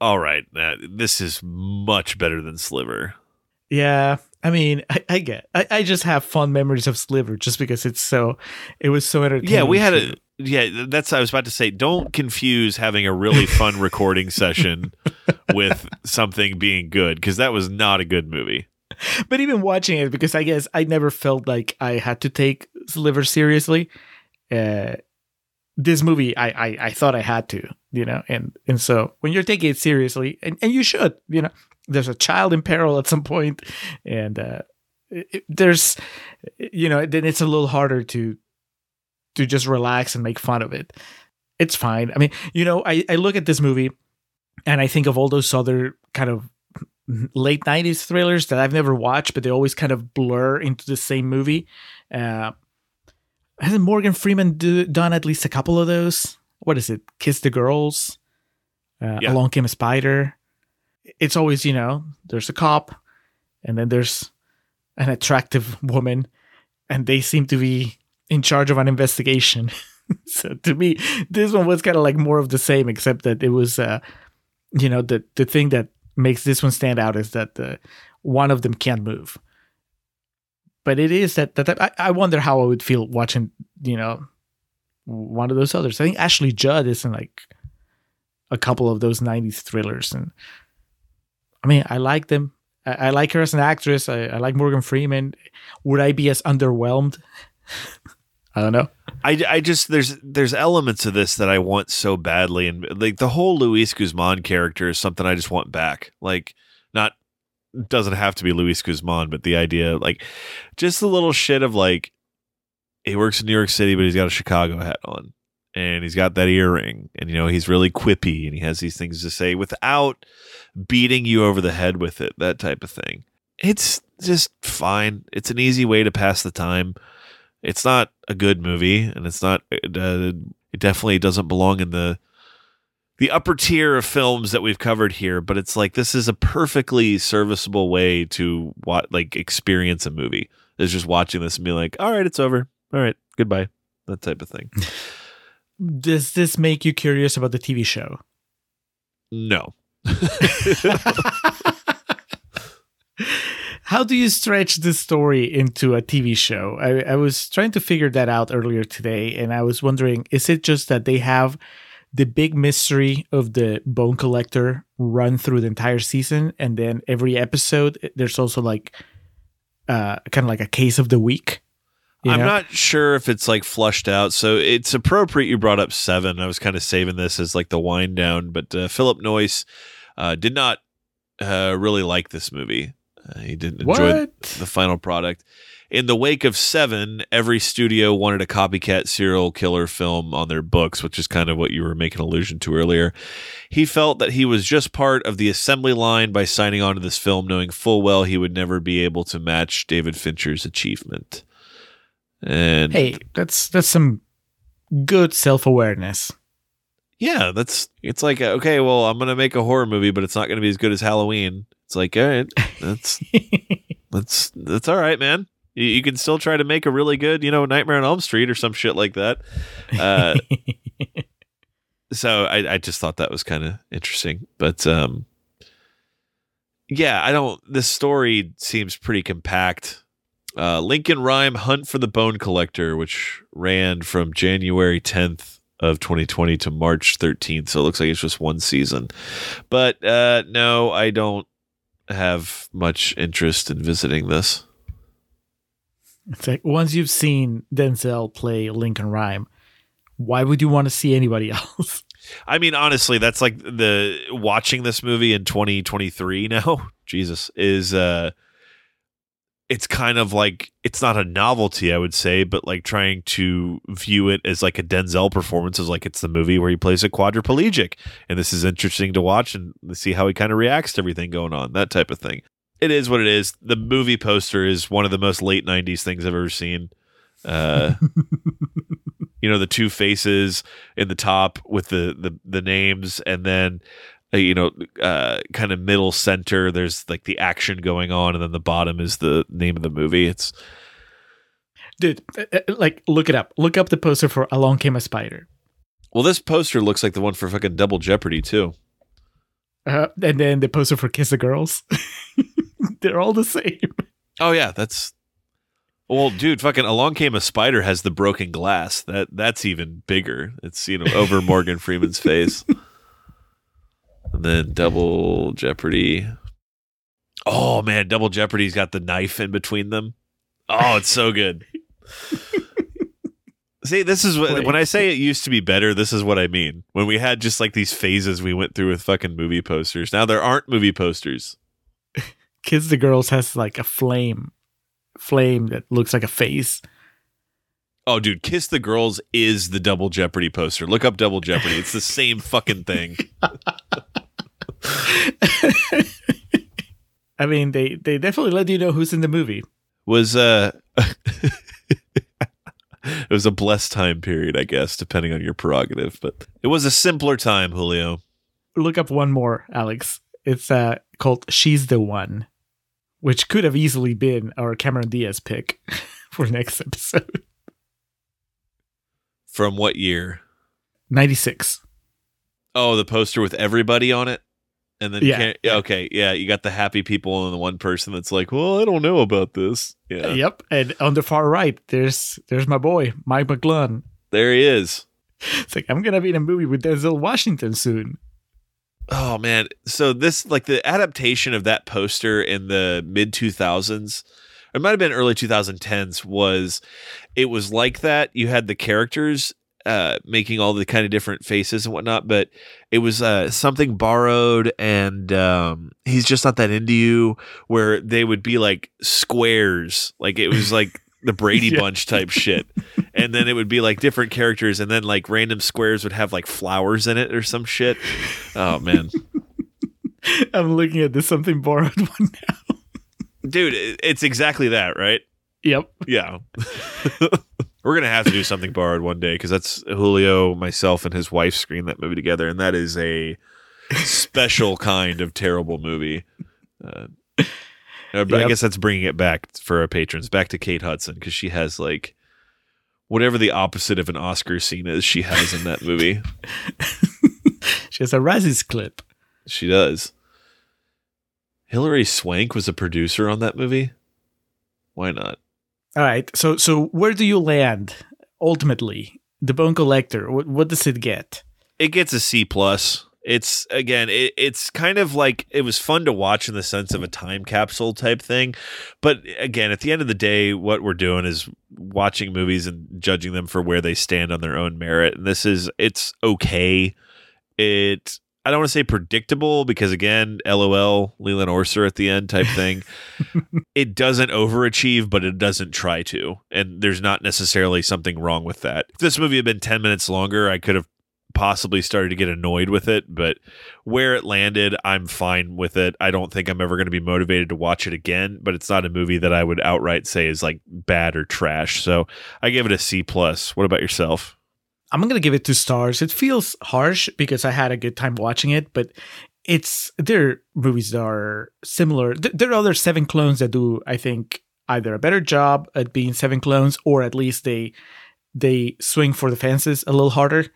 All right. This is much better than Sliver. Yeah. I mean, I just have fond memories of Sliver just because it was so entertaining. Yeah, that's what I was about to say. Don't confuse having a really fun recording session with something being good, because that was not a good movie. But even watching it, because I guess I never felt like I had to take Sliver seriously. This movie, I thought I had to, you know, and so when you're taking it seriously, and you should, you know, there's a child in peril at some point, and there's, you know, then it's a little harder to just relax and make fun of it. It's fine. I mean, you know, I look at this movie and I think of all those other kind of late 90s thrillers that I've never watched, but they always kind of blur into the same movie. Hasn't Morgan Freeman done at least a couple of those? What is it? Kiss the Girls, Along Came a Spider. It's always, you know, there's a cop and then there's an attractive woman and they seem to be in charge of an investigation. So to me, this one was kind of like more of the same, except that it was, you know, the thing that makes this one stand out is that one of them can't move. But it is that I wonder how I would feel watching, you know, one of those others. I think Ashley Judd is in like a couple of those 90s thrillers. And I mean, I like them. I like her as an actress. I like Morgan Freeman. Would I be as underwhelmed? I don't know. I just, there's elements of this that I want so badly. And like the whole Luis Guzman character is something I just want back. Like, not, doesn't have to be Luis Guzman, but the idea, like, just the little shit of like, he works in New York City, but he's got a Chicago hat on and he's got that earring and, you know, he's really quippy and he has these things to say without beating you over the head with it, that type of thing. It's just fine. It's an easy way to pass the time. It's not a good movie, and it's not. It definitely doesn't belong in the upper tier of films that we've covered here. But it's like, this is a perfectly serviceable way to experience a movie. Is just watching this and be like, all right, it's over. All right, goodbye. That type of thing. Does this make you curious about the TV show? No. How do you stretch this story into a TV show? I was trying to figure that out earlier today, and I was wondering, is it just that they have the big mystery of the bone collector run through the entire season, and then every episode, there's also like kind of like a case of the week? I'm not sure if it's like flushed out, so it's appropriate you brought up Seven. I was kind of saving this as like the wind down, but Phillip Noyce did not really like this movie. He didn't enjoy the final product. In the wake of Seven, every studio wanted a copycat serial killer film on their books, which is kind of what you were making allusion to earlier. He felt that he was just part of the assembly line by signing on to this film, knowing full well he would never be able to match David Fincher's achievement. And hey, that's some good self-awareness. Yeah, it's like, okay, well, I'm going to make a horror movie, but it's not going to be as good as Halloween. It's like, all right, that's all right, man. You can still try to make a really good, you know, Nightmare on Elm Street or some shit like that. So I just thought that was kind of interesting, but this story seems pretty compact. Lincoln Rhyme Hunt for the Bone Collector, which ran from January 10th of 2020 to March 13th. So it looks like it's just one season, but no, I don't have much interest in visiting this. It's like, once you've seen Denzel play Lincoln Rhyme, why would you want to see anybody else? I mean, honestly, that's like watching this movie in 2023 now, Jesus, is it's kind of like, it's not a novelty, I would say, but like trying to view it as like a Denzel performance is like, it's the movie where he plays a quadriplegic, and this is interesting to watch and see how he kind of reacts to everything going on, that type of thing. It is what it is. The movie poster is one of the most late 90s things I've ever seen. You know, the two faces in the top with the names, and then, you know, kind of middle center, there's like the action going on, and then the bottom is the name of the movie. It's, dude, like, look it up. Look up the poster for Along Came a Spider. Well, this poster looks like the one for fucking Double Jeopardy too. And then the poster for Kiss the Girls. They're all the same. Oh yeah, that's, well, dude, fucking Along Came a Spider has the broken glass. That's even bigger. It's, you know, over Morgan Freeman's face. And then Double Jeopardy. Oh man, Double Jeopardy's got the knife in between them. Oh, it's so good. See, this is what, when I say it used to be better, this is what I mean. When we had just like these phases we went through with fucking movie posters. Now there aren't movie posters. Kiss the Girls has like a flame that looks like a face. Oh, dude, Kiss the Girls is the Double Jeopardy poster. Look up Double Jeopardy. It's the same fucking thing. I mean, they definitely let you know who's in the movie. It was a blessed time period, I guess, depending on your prerogative. But it was a simpler time, Julio. Look up one more, Alex. It's called She's the One, which could have easily been our Cameron Diaz pick for next episode. From what year? 96. Oh, the poster with everybody on it? And then, yeah. Okay, yeah, you got the happy people and the one person that's like, well, I don't know about this. Yeah. Yep, and on the far right, there's my boy, Mike McGlone. There he is. It's like, I'm going to be in a movie with Denzel Washington soon. Oh, man. So this, like the adaptation of that poster in the mid-2000s, it might have been early 2010s, it was like that. You had the characters making all the kind of different faces and whatnot, but it was Something Borrowed and He's Just Not That Into You, where they would be like squares, like it was like the Brady Bunch type shit, and then it would be like different characters, and then like random squares would have like flowers in it or some shit. Oh man, I'm looking at this Something Borrowed one now, dude. It's exactly that, right? Yep. Yeah. We're going to have to do Something Borrowed one day, because that's Julio, myself, and his wife screened that movie together. And that is a special kind of terrible movie. But I guess that's bringing it back for our patrons, back to Kate Hudson, because she has like whatever the opposite of an Oscar scene is she has in that movie. She has a Razzies clip. She does. Hilary Swank was a producer on that movie. Why not? All right, so where do you land ultimately? The Bone Collector, what does it get? It gets a C+. It's, again, it's kind of like, it was fun to watch in the sense of a time capsule type thing. But again, at the end of the day, what we're doing is watching movies and judging them for where they stand on their own merit. And it's okay. I don't want to say predictable, because again, LOL, Leland Orser at the end type thing. It doesn't overachieve, but it doesn't try to. And there's not necessarily something wrong with that. If this movie had been 10 minutes longer, I could have possibly started to get annoyed with it. But where it landed, I'm fine with it. I don't think I'm ever going to be motivated to watch it again, but it's not a movie that I would outright say is like bad or trash. So I give it a C+. What about yourself? I'm going to give it 2 stars. It feels harsh because I had a good time watching it, but there are movies that are similar. There are other Seven clones that do, I think, either a better job at being Seven clones, or at least they swing for the fences a little harder.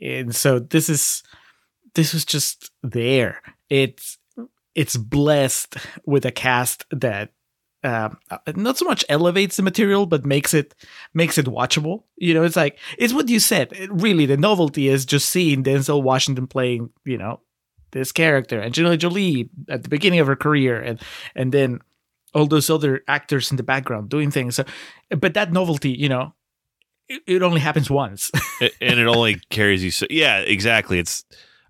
And so this was just there. It's blessed with a cast that not so much elevates the material, but makes it watchable. You know, it's like, it's what you said. Really, the novelty is just seeing Denzel Washington playing, you know, this character, Angelina Jolie at the beginning of her career, and then all those other actors in the background doing things. So, but that novelty, you know, it only happens once. And it only carries you. So yeah, exactly.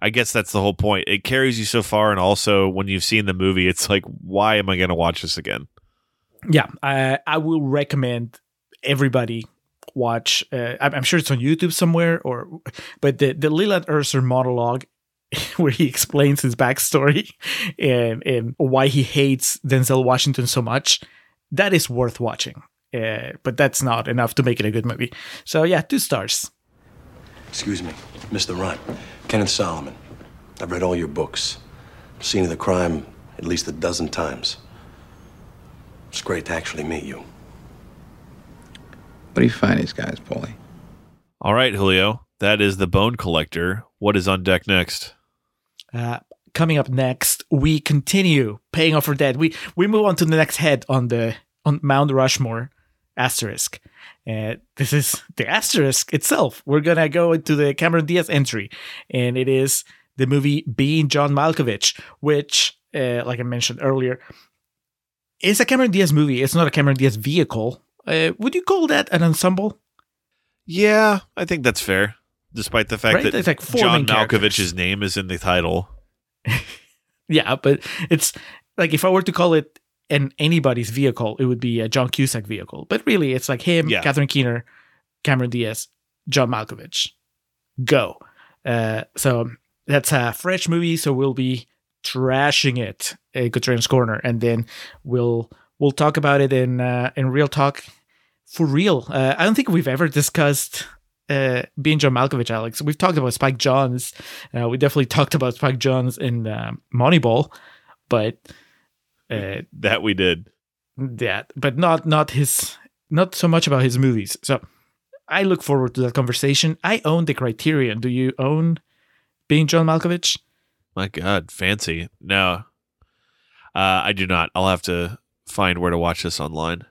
I guess that's the whole point. It carries you so far. And also when you've seen the movie, it's like, why am I going to watch this again? yeah, I will recommend everybody watch. I'm sure it's on YouTube somewhere, but the Leland Orser monologue where he explains his backstory and why he hates Denzel Washington so much, that is worth watching. But that's not enough to make it a good movie. So yeah, 2 stars. Excuse me, Mr. Runt. Kenneth Solomon. I've read all your books. Scene of the crime at least 12 times. It's great to actually meet you. Pretty fine, these guys, Paulie. All right, Julio. That is The Bone Collector. What is on deck next? Coming up next, we continue paying off our debt. We move on to the next head on Mount Rushmore, Asterisk. This is the Asterisk itself. We're going to go into the Cameron Diaz entry, and it is the movie Being John Malkovich, which, like I mentioned earlier, is a Cameron Diaz movie. It's not a Cameron Diaz vehicle. Would you call that an ensemble? Yeah, I think that's fair, despite the fact that John Malkovich's name is in the title. Yeah, but it's like if I were to call it anybody's vehicle, it would be a John Cusack vehicle. But really, it's like him, yeah. Catherine Keener, Cameron Diaz, John Malkovich. Go. So that's a fresh movie, so we'll be trashing it at Contrarian's Corner, and then we'll talk about it in real talk. For real, I don't think we've ever discussed Being John Malkovich, Alex. We've talked about Spike Jonze. We definitely talked about Spike Jonze in Moneyball, but that we did. That, but not so much about his movies. So I look forward to that conversation. I own the Criterion. Do you own Being John Malkovich? My God, fancy. No, I do not. I'll have to find where to watch this online.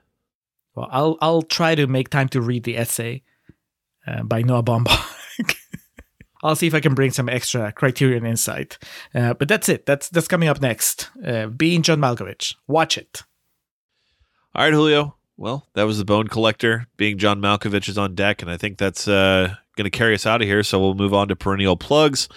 Well, I'll try to make time to read the essay by Noah Baumbach. I'll see if I can bring some extra Criterion insight. But that's it. That's coming up next. Being John Malkovich. Watch it. All right, Julio. Well, that was The Bone Collector. Being John Malkovich is on deck, and I think that's going to carry us out of here. So we'll move on to perennial plugs.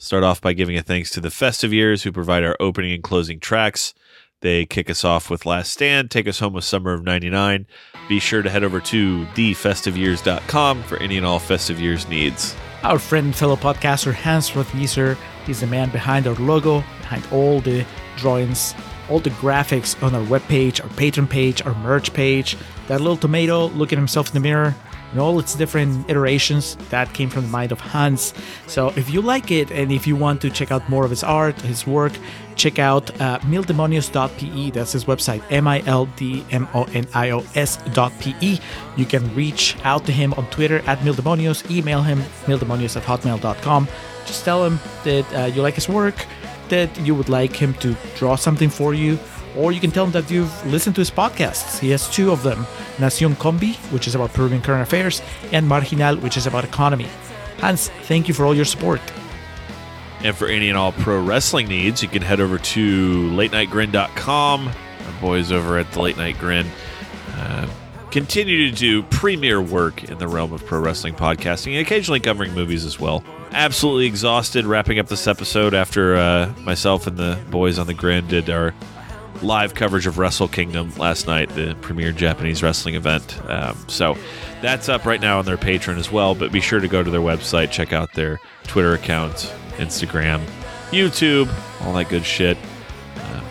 Start off by giving a thanks to The Festive Years, who provide our opening and closing tracks. They kick us off with Last Stand, take us home with Summer of 99. Be sure to head over to thefestiveyears.com for any and all Festive Years needs. Our friend and fellow podcaster Hans Rothwieser is the man behind our logo, behind all the drawings, all the graphics on our webpage, our Patreon page, our merch page. That little tomato looking himself in the mirror and all its different iterations, that came from the mind of Hans. So if you like it and if you want to check out more of his art, his work, check out mildemonios.pe. That's his website, mildemonios.pe. You can reach out to him on Twitter at mildemonios. Email him, mildemonios@hotmail.com. Just tell him that you like his work, that you would like him to draw something for you. Or you can tell him that you've listened to his podcasts. He has 2 of them, Nación Combi, which is about Peruvian current affairs, and Marginal, which is about economy. Hans, thank you for all your support. And for any and all pro wrestling needs, you can head over to latenightgrin.com. Our boys over at The Late Night Grin continue to do premier work in the realm of pro wrestling podcasting and occasionally covering movies as well. Absolutely exhausted wrapping up this episode after myself and the boys on The Grin did our live coverage of Wrestle Kingdom last night, the premier Japanese wrestling event. So that's up right now on their Patreon as well, but be sure to go to their website, check out their Twitter account, Instagram, YouTube, all that good shit.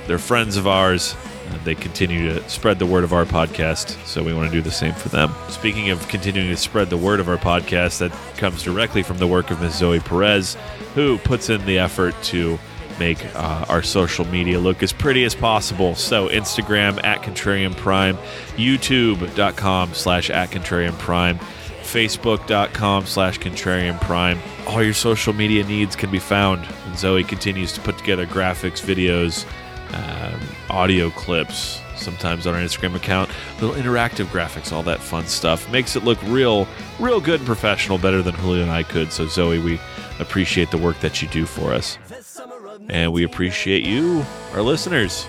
They're friends of ours. They continue to spread the word of our podcast, so we want to do the same for them. Speaking of continuing to spread the word of our podcast, that comes directly from the work of Ms. Zoe Perez, who puts in the effort to make our social media look as pretty as possible. So Instagram at Contrarian Prime, YouTube.com/@Contrarian Prime, Facebook.com/Contrarian Prime. All your social media needs can be found. And Zoe continues to put together graphics, videos, audio clips, sometimes on our Instagram account, little interactive graphics, all that fun stuff. Makes it look real good and professional, better than Julio and I could. So Zoe, we appreciate the work that you do for us. And we appreciate you, our listeners,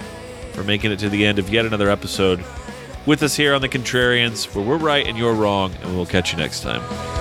for making it to the end of yet another episode with us here on The Contrarians, where we're right and you're wrong, and we'll catch you next time.